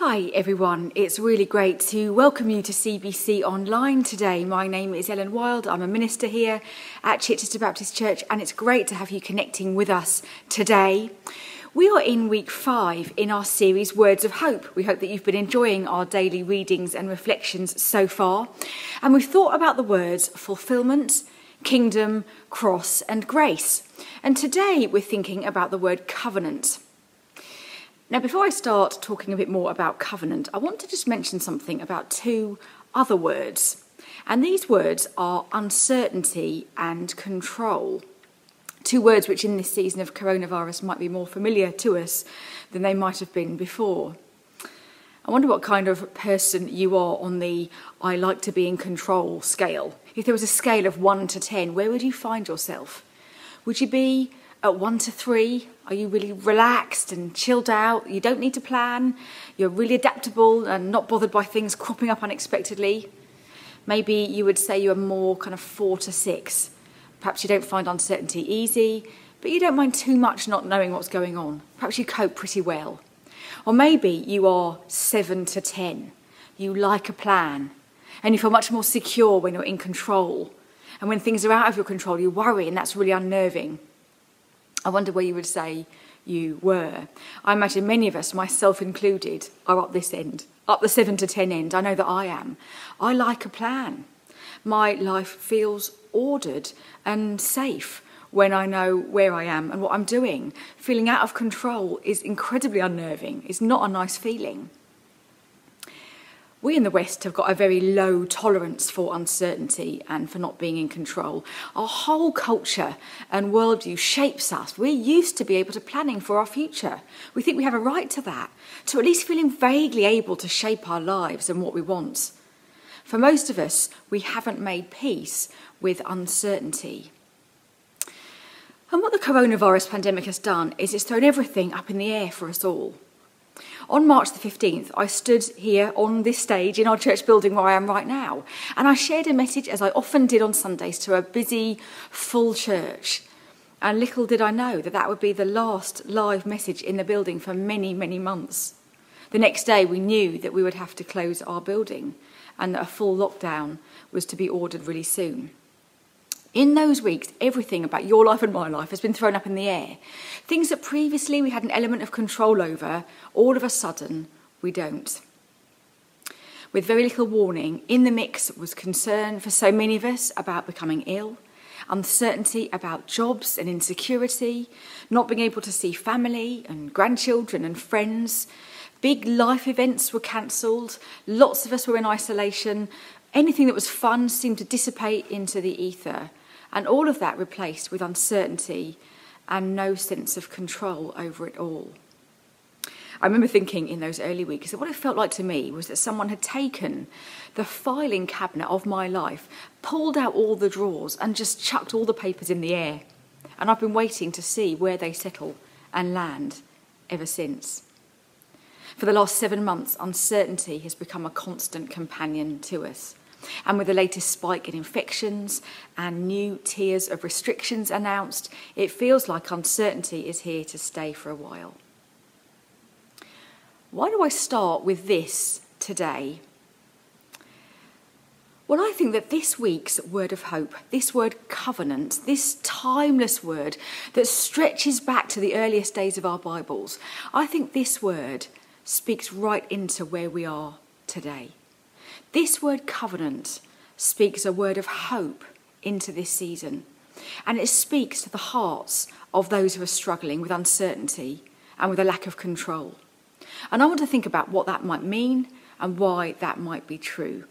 Hi everyone, it's really great to welcome you to CBC Online today. My name is Ellen Wild, I'm a minister here at Chichester Baptist Church, and it's great to have you connecting with us today. We are in week 5 in our series Words of Hope. We hope that you've been enjoying our daily readings and reflections so far. And we've thought about the words fulfilment, kingdom, cross and grace. And today we're thinking about the word covenant. Now, before I start talking a bit more about covenant, I want to just mention something about 2 other words. And these words are uncertainty and control. 2 words which in this season of coronavirus might be more familiar to us than they might have been before. I wonder what kind of person you are on the I like to be in control scale. If there was a scale of 1 to 10, where would you find yourself? Would you be at 1 to 3? Are you really relaxed and chilled out? You don't need to plan. You're really adaptable and not bothered by things cropping up unexpectedly. Maybe you would say you are more kind of 4 to 6. Perhaps you don't find uncertainty easy, but you don't mind too much not knowing what's going on. Perhaps you cope pretty well. Or maybe you are 7 to 10. You like a plan and you feel much more secure when you're in control. And when things are out of your control, you worry, and that's really unnerving. I wonder where you would say you were. I imagine many of us, myself included, are up this end, up the 7 to 10 end. I know that I am. I like a plan. My life feels ordered and safe when I know where I am and what I'm doing. Feeling out of control is incredibly unnerving. It's not a nice feeling. We in the West have got a very low tolerance for uncertainty and for not being in control. Our whole culture and worldview shapes us. We're used to be able to planning for our future. We think we have a right to that, to at least feeling vaguely able to shape our lives and what we want. For most of us, we haven't made peace with uncertainty. And what the coronavirus pandemic has done is it's thrown everything up in the air for us all. On March the 15th, I stood here on this stage in our church building where I am right now, and I shared a message, as I often did on Sundays, to a busy, full church. And little did I know that that would be the last live message in the building for many, many months. The next day, we knew that we would have to close our building and that a full lockdown was to be ordered really soon. In those weeks, everything about your life and my life has been thrown up in the air. Things that previously we had an element of control over, all of a sudden, we don't. With very little warning, in the mix was concern for so many of us about becoming ill, uncertainty about jobs and insecurity, not being able to see family and grandchildren and friends. Big life events were cancelled, lots of us were in isolation, anything that was fun seemed to dissipate into the ether. And all of that replaced with uncertainty and no sense of control over it all. I remember thinking in those early weeks that what it felt like to me was that someone had taken the filing cabinet of my life, pulled out all the drawers and just chucked all the papers in the air. And I've been waiting to see where they settle and land ever since. For the last 7 months, uncertainty has become a constant companion to us. And with the latest spike in infections and new tiers of restrictions announced, it feels like uncertainty is here to stay for a while. Why do I start with this today? Well, I think that this week's word of hope, this word covenant, this timeless word that stretches back to the earliest days of our Bibles, I think this word speaks right into where we are today. This word covenant speaks a word of hope into this season, and it speaks to the hearts of those who are struggling with uncertainty and with a lack of control. And I want to think about what that might mean and why that might be true.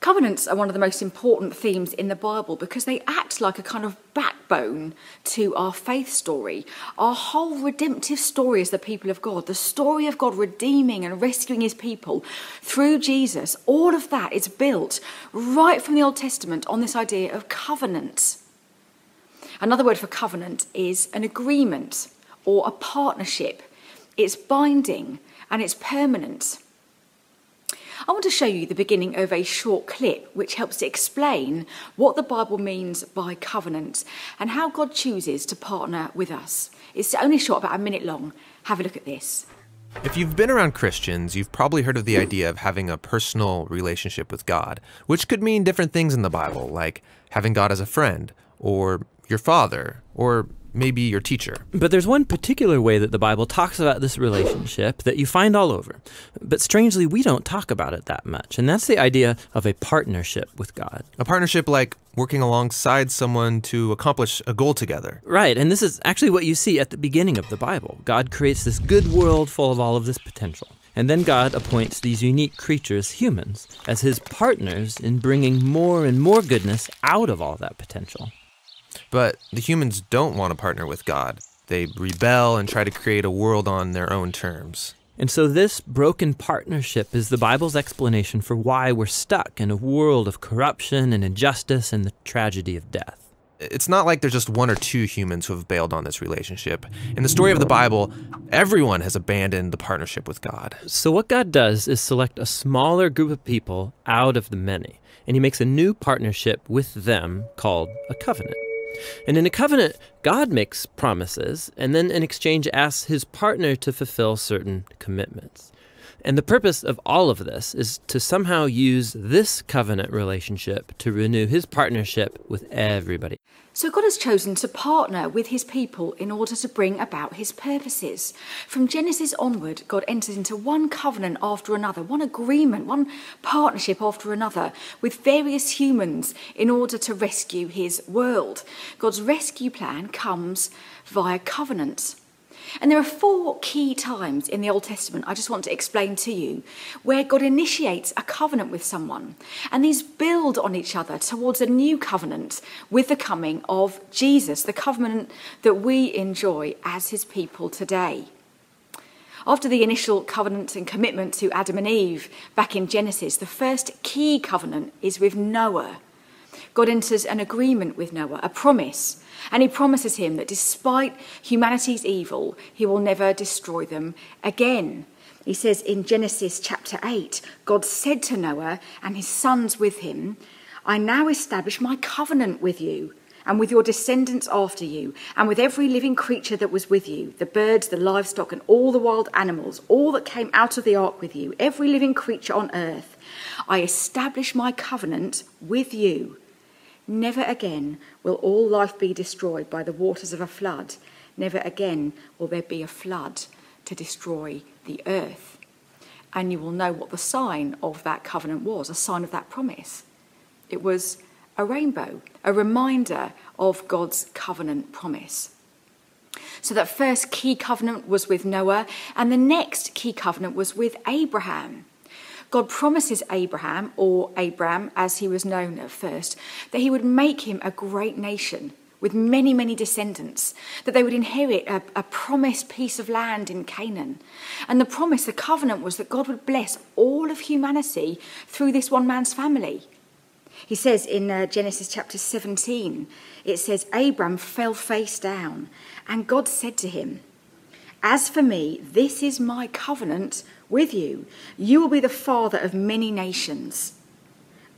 Covenants are one of the most important themes in the Bible because they act like a kind of backbone to our faith story. Our whole redemptive story as the people of God, the story of God redeeming and rescuing his people through Jesus, all of that is built right from the Old Testament on this idea of covenant. Another word for covenant is an agreement or a partnership. It's binding and it's permanent. I want to show you the beginning of a short clip which helps to explain what the Bible means by covenant and how God chooses to partner with us. It's only short, about a minute long. Have a look at this. If you've been around Christians, you've probably heard of the idea of having a personal relationship with God, which could mean different things in the Bible, like having God as a friend, or your father, or maybe your teacher. But there's one particular way that the Bible talks about this relationship that you find all over. But strangely, we don't talk about it that much, and that's the idea of a partnership with God. A partnership like working alongside someone to accomplish a goal together. Right, and this is actually what you see at the beginning of the Bible. God creates this good world full of all of this potential. And then God appoints these unique creatures, humans, as his partners in bringing more and more goodness out of all that potential. But the humans don't want to partner with God. They rebel and try to create a world on their own terms. And so this broken partnership is the Bible's explanation for why we're stuck in a world of corruption and injustice and the tragedy of death. It's not like there's just one or two humans who have bailed on this relationship. In the story of the Bible, everyone has abandoned the partnership with God. So what God does is select a smaller group of people out of the many, and he makes a new partnership with them called a covenant. And in a covenant, God makes promises, and then in exchange asks his partner to fulfill certain commitments. And the purpose of all of this is to somehow use this covenant relationship to renew his partnership with everybody. So God has chosen to partner with his people in order to bring about his purposes. From Genesis onward, God enters into one covenant after another, one agreement, one partnership after another with various humans in order to rescue his world. God's rescue plan comes via covenant. And there are four key times in the Old Testament I just want to explain to you where God initiates a covenant with someone. And these build on each other towards a new covenant with the coming of Jesus, the covenant that we enjoy as his people today. After the initial covenant and commitment to Adam and Eve back in Genesis, the first key covenant is with Noah. God enters an agreement with Noah, a promise, and he promises him that despite humanity's evil, he will never destroy them again. He says in Genesis chapter 8, God said to Noah and his sons with him, I now establish my covenant with you and with your descendants after you and with every living creature that was with you, the birds, the livestock, and all the wild animals, all that came out of the ark with you, every living creature on earth. I establish my covenant with you. Never again will all life be destroyed by the waters of a flood. Never again will there be a flood to destroy the earth. And you will know what the sign of that covenant was, a sign of that promise. It was a rainbow, a reminder of God's covenant promise. So that first key covenant was with Noah, and the next key covenant was with Abraham. God promises Abraham, or Abram as he was known at first, that he would make him a great nation with many, many descendants, that they would inherit a promised piece of land in Canaan. And the promise, the covenant, was that God would bless all of humanity through this one man's family. He says in Genesis chapter 17, it says, Abram fell face down, and God said to him, As for me, this is my covenant with you. You will be the father of many nations.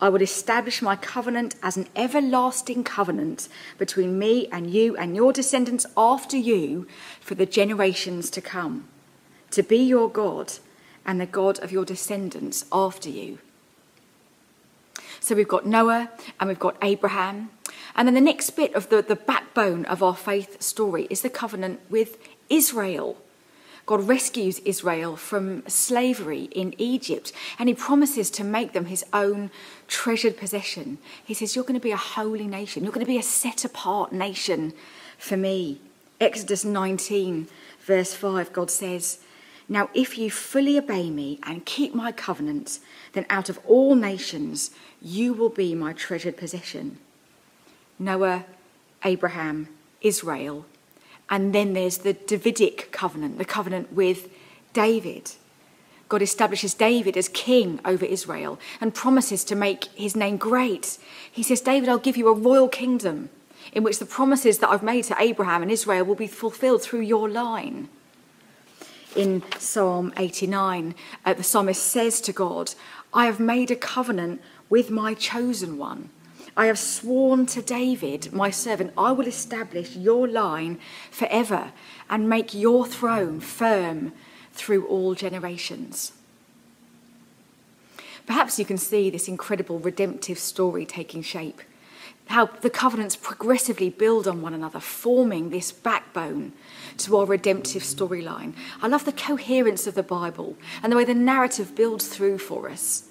I will establish my covenant as an everlasting covenant between me and you and your descendants after you for the generations to come, to be your God and the God of your descendants after you. So we've got Noah and we've got Abraham. And then the next bit of the backbone of our faith story is the covenant with Israel. God rescues Israel from slavery in Egypt, and he promises to make them his own treasured possession. He says, you're going to be a holy nation. You're going to be a set-apart nation for me. Exodus 19, verse 5, God says, Now if you fully obey me and keep my covenant, then out of all nations you will be my treasured possession. Noah, Abraham, Israel. And then there's the Davidic covenant, the covenant with David. God establishes David as king over Israel and promises to make his name great. He says, David, I'll give you a royal kingdom in which the promises that I've made to Abraham and Israel will be fulfilled through your line. In Psalm 89, the psalmist says to God, I have made a covenant with my chosen one. I have sworn to David, my servant, I will establish your line forever and make your throne firm through all generations. Perhaps you can see this incredible redemptive story taking shape, how the covenants progressively build on one another, forming this backbone to our redemptive storyline. I love the coherence of the Bible and the way the narrative builds through for us.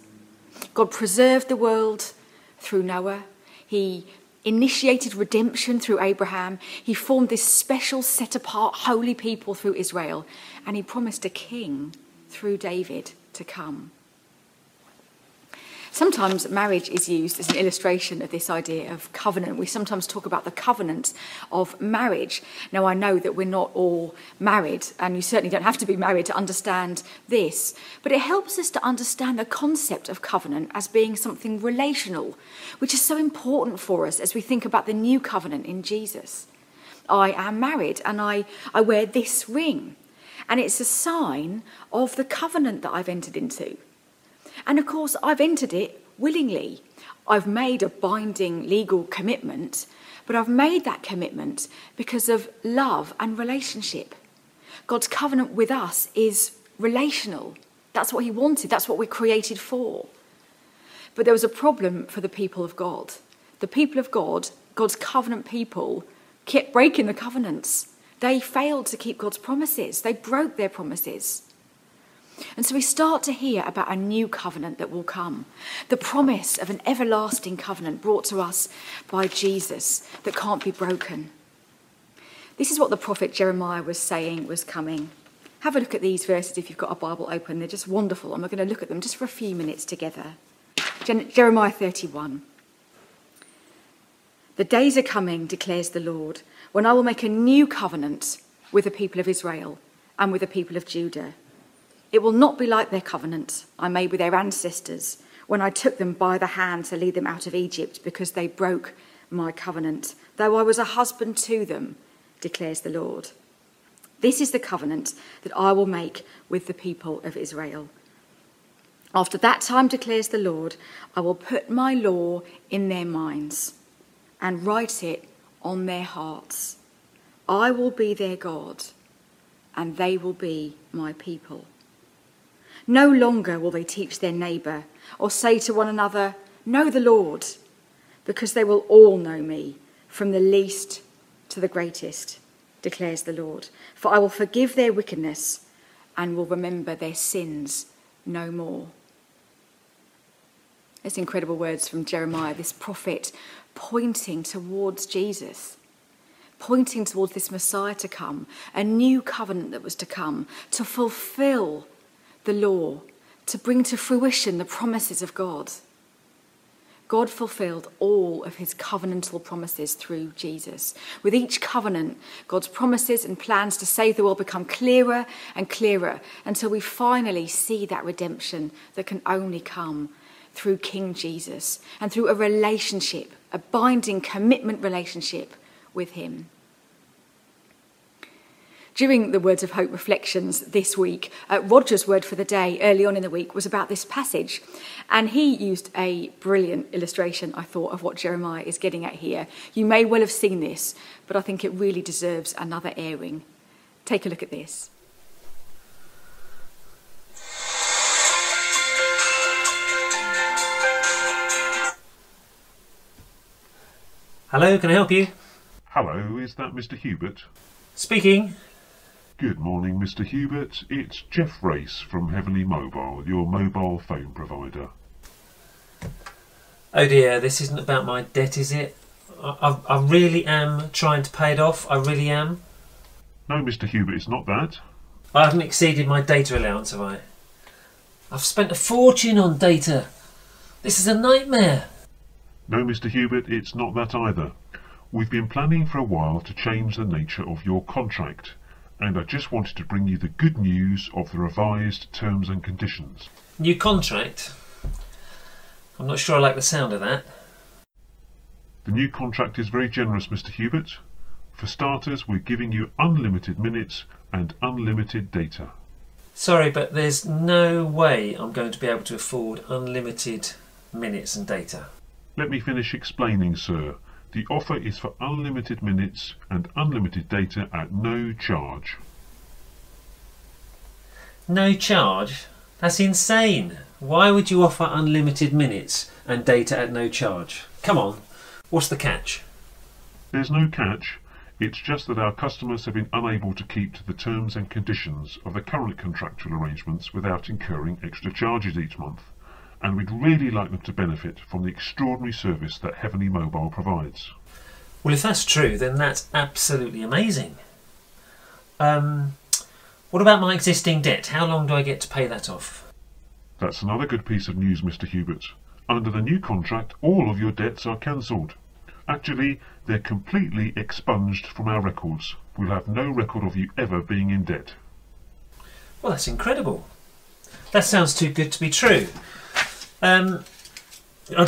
God preserved the world through Noah. He initiated redemption through Abraham. He formed this special, set-apart, holy people through Israel. And he promised a king through David to come. Sometimes marriage is used as an illustration of this idea of covenant. We sometimes talk about the covenant of marriage. Now, I know that we're not all married, and you certainly don't have to be married to understand this, but it helps us to understand the concept of covenant as being something relational, which is so important for us as we think about the new covenant in Jesus. I am married, and I wear this ring, and it's a sign of the covenant that I've entered into. And of course, I've entered it willingly. I've made a binding legal commitment, but I've made that commitment because of love and relationship. God's covenant with us is relational. That's what he wanted. That's what we're created for. But there was a problem for the people of God. The people of God, God's covenant people, kept breaking the covenants. They failed to keep God's promises. They broke their promises. And so we start to hear about a new covenant that will come, the promise of an everlasting covenant brought to us by Jesus that can't be broken. This is what the prophet Jeremiah was saying was coming. Have a look at these verses if you've got a Bible open. They're just wonderful, and we're going to look at them just for a few minutes together. Jeremiah 31. The days are coming, declares the Lord, when I will make a new covenant with the people of Israel and with the people of Judah. It will not be like their covenant I made with their ancestors when I took them by the hand to lead them out of Egypt, because they broke my covenant, though I was a husband to them, declares the Lord. This is the covenant that I will make with the people of Israel. After that time, declares the Lord, I will put my law in their minds and write it on their hearts. I will be their God, and they will be my people. No longer will they teach their neighbour or say to one another, know the Lord, because they will all know me, from the least to the greatest, declares the Lord. For I will forgive their wickedness and will remember their sins no more. That's incredible words from Jeremiah, this prophet pointing towards Jesus, pointing towards this Messiah to come, a new covenant that was to come, to fulfil the law, to bring to fruition the promises of God. God fulfilled all of his covenantal promises through Jesus. With each covenant, God's promises and plans to save the world become clearer and clearer until we finally see that redemption that can only come through King Jesus and through a relationship, a binding commitment relationship with him. During the Words of Hope reflections this week, Roger's word for the day early on in the week was about this passage. And he used a brilliant illustration, I thought, of what Jeremiah is getting at here. You may well have seen this, but I think it really deserves another airing. Take a look at this. Hello, can I help you? Hello, is that Mr. Hubert? Speaking. Good morning, Mr. Hubert. It's Jeff Race from Heavenly Mobile, your mobile phone provider. Oh dear, this isn't about my debt, is it? I really am trying to pay it off. I really am. No, Mr. Hubert, it's not that. I haven't exceeded my data allowance, have I? I've spent a fortune on data. This is a nightmare. No, Mr. Hubert, it's not that either. We've been planning for a while to change the nature of your contract, and I just wanted to bring you the good news of the revised terms and conditions. New contract? I'm not sure I like the sound of that. The new contract is very generous, Mr. Hubert. For starters, we're giving you unlimited minutes and unlimited data. Sorry, but there's no way I'm going to be able to afford unlimited minutes and data. Let me finish explaining, sir. The offer is for unlimited minutes and unlimited data at no charge. no charge? That's insane. Why would you offer unlimited minutes and data at no charge? Come on, what's the catch? There's no catch. It's just that our customers have been unable to keep to the terms and conditions of the current contractual arrangements without incurring extra charges each month, and we'd really like them to benefit from the extraordinary service that Heavenly Mobile provides. Well, if that's true, then that's absolutely amazing. What about my existing debt? How long do I get to pay that off? That's another good piece of news, Mr. Hubert. Under the new contract, all of your debts are cancelled. Actually, they're completely expunged from our records. We'll have no record of you ever being in debt. Well, that's incredible. That sounds too good to be true. I'd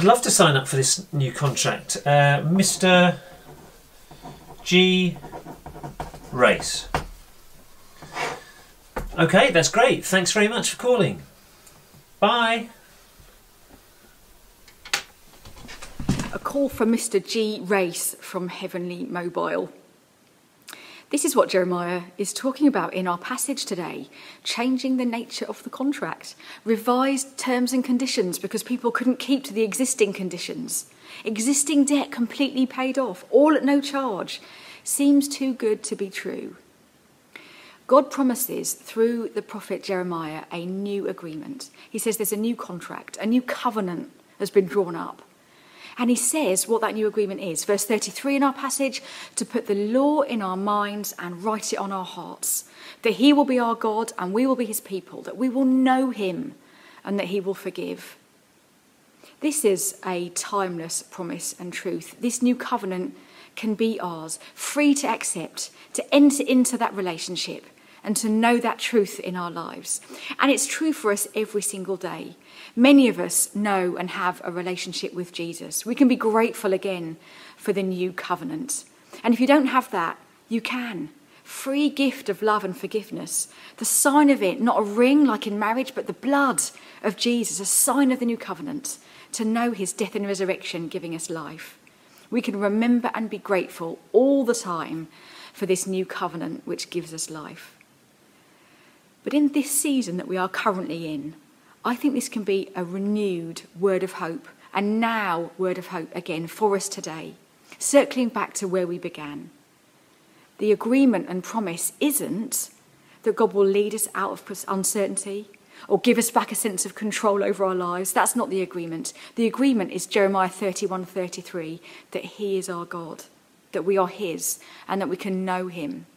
love to sign up for this new contract. Mr. G. Race. Okay, that's great. Thanks very much for calling. Bye. A call from Mr. G. Race from Heavenly Mobile. This is what Jeremiah is talking about in our passage today, changing the nature of the contract, revised terms and conditions because people couldn't keep to the existing conditions, existing debt completely paid off, all at no charge. Seems too good to be true. God promises through the prophet Jeremiah a new agreement. He says there's a new contract, a new covenant has been drawn up. And he says what that new agreement is. Verse 33 in our passage, to put the law in our minds and write it on our hearts, that he will be our God and we will be his people, that we will know him and that he will forgive. This is a timeless promise and truth. This new covenant can be ours, free to accept, to enter into that relationship and to know that truth in our lives. And it's true for us every single day. Many of us know and have a relationship with Jesus. We can be grateful again for the new covenant. And if you don't have that, you can. Free gift of love and forgiveness. The sign of it, not a ring like in marriage, but the blood of Jesus, a sign of the new covenant, to know his death and resurrection giving us life. We can remember and be grateful all the time for this new covenant which gives us life. But in this season that we are currently in, I think this can be a renewed word of hope, and now word of hope again for us today, circling back to where we began. The agreement and promise isn't that God will lead us out of uncertainty or give us back a sense of control over our lives. That's not the agreement. The agreement is Jeremiah 31:33, that he is our God, that we are his, and that we can know him.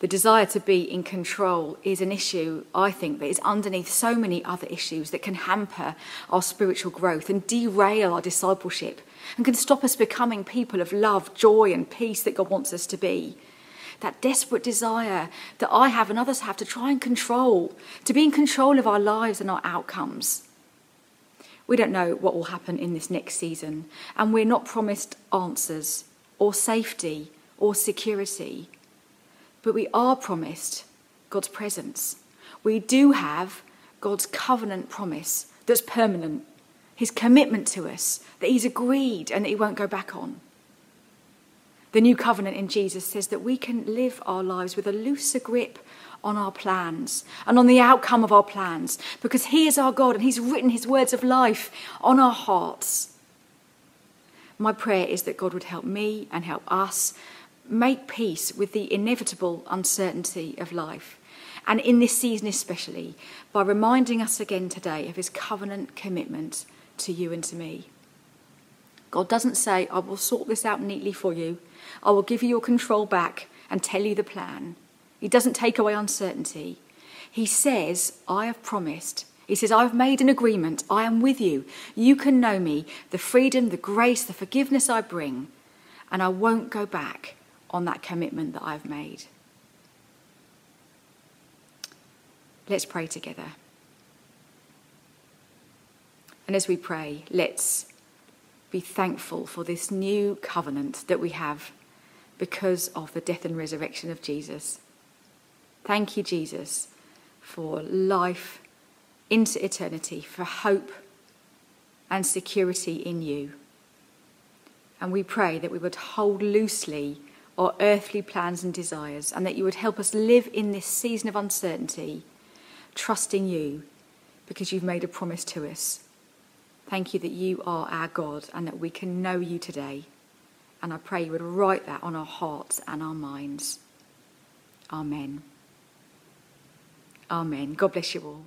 The desire to be in control is an issue, I think, that is underneath so many other issues that can hamper our spiritual growth and derail our discipleship and can stop us becoming people of love, joy and peace that God wants us to be. That desperate desire that I have and others have to try and control, to be in control of our lives and our outcomes. We don't know what will happen in this next season, and we're not promised answers or safety or security. But we are promised God's presence. We do have God's covenant promise that's permanent, his commitment to us, that he's agreed and that he won't go back on. The new covenant in Jesus says that we can live our lives with a looser grip on our plans and on the outcome of our plans, because he is our God and he's written his words of life on our hearts. My prayer is that God would help me and help us make peace with the inevitable uncertainty of life, and in this season especially, by reminding us again today of his covenant commitment to you and to me. God doesn't say, I will sort this out neatly for you, I will give you your control back and tell you the plan. He doesn't take away uncertainty. He says, I have promised. He says, I've made an agreement. I am with you. You can know me, the freedom, the grace, the forgiveness I bring, and I won't go back on that commitment that I've made. Let's pray together. And as we pray, let's be thankful for this new covenant that we have because of the death and resurrection of Jesus. Thank you, Jesus, for life into eternity, for hope and security in you. And we pray that we would hold loosely or earthly plans and desires, and that you would help us live in this season of uncertainty, trusting you because you've made a promise to us. Thank you that you are our God and that we can know you today. And I pray you would write that on our hearts and our minds. Amen. Amen. God bless you all.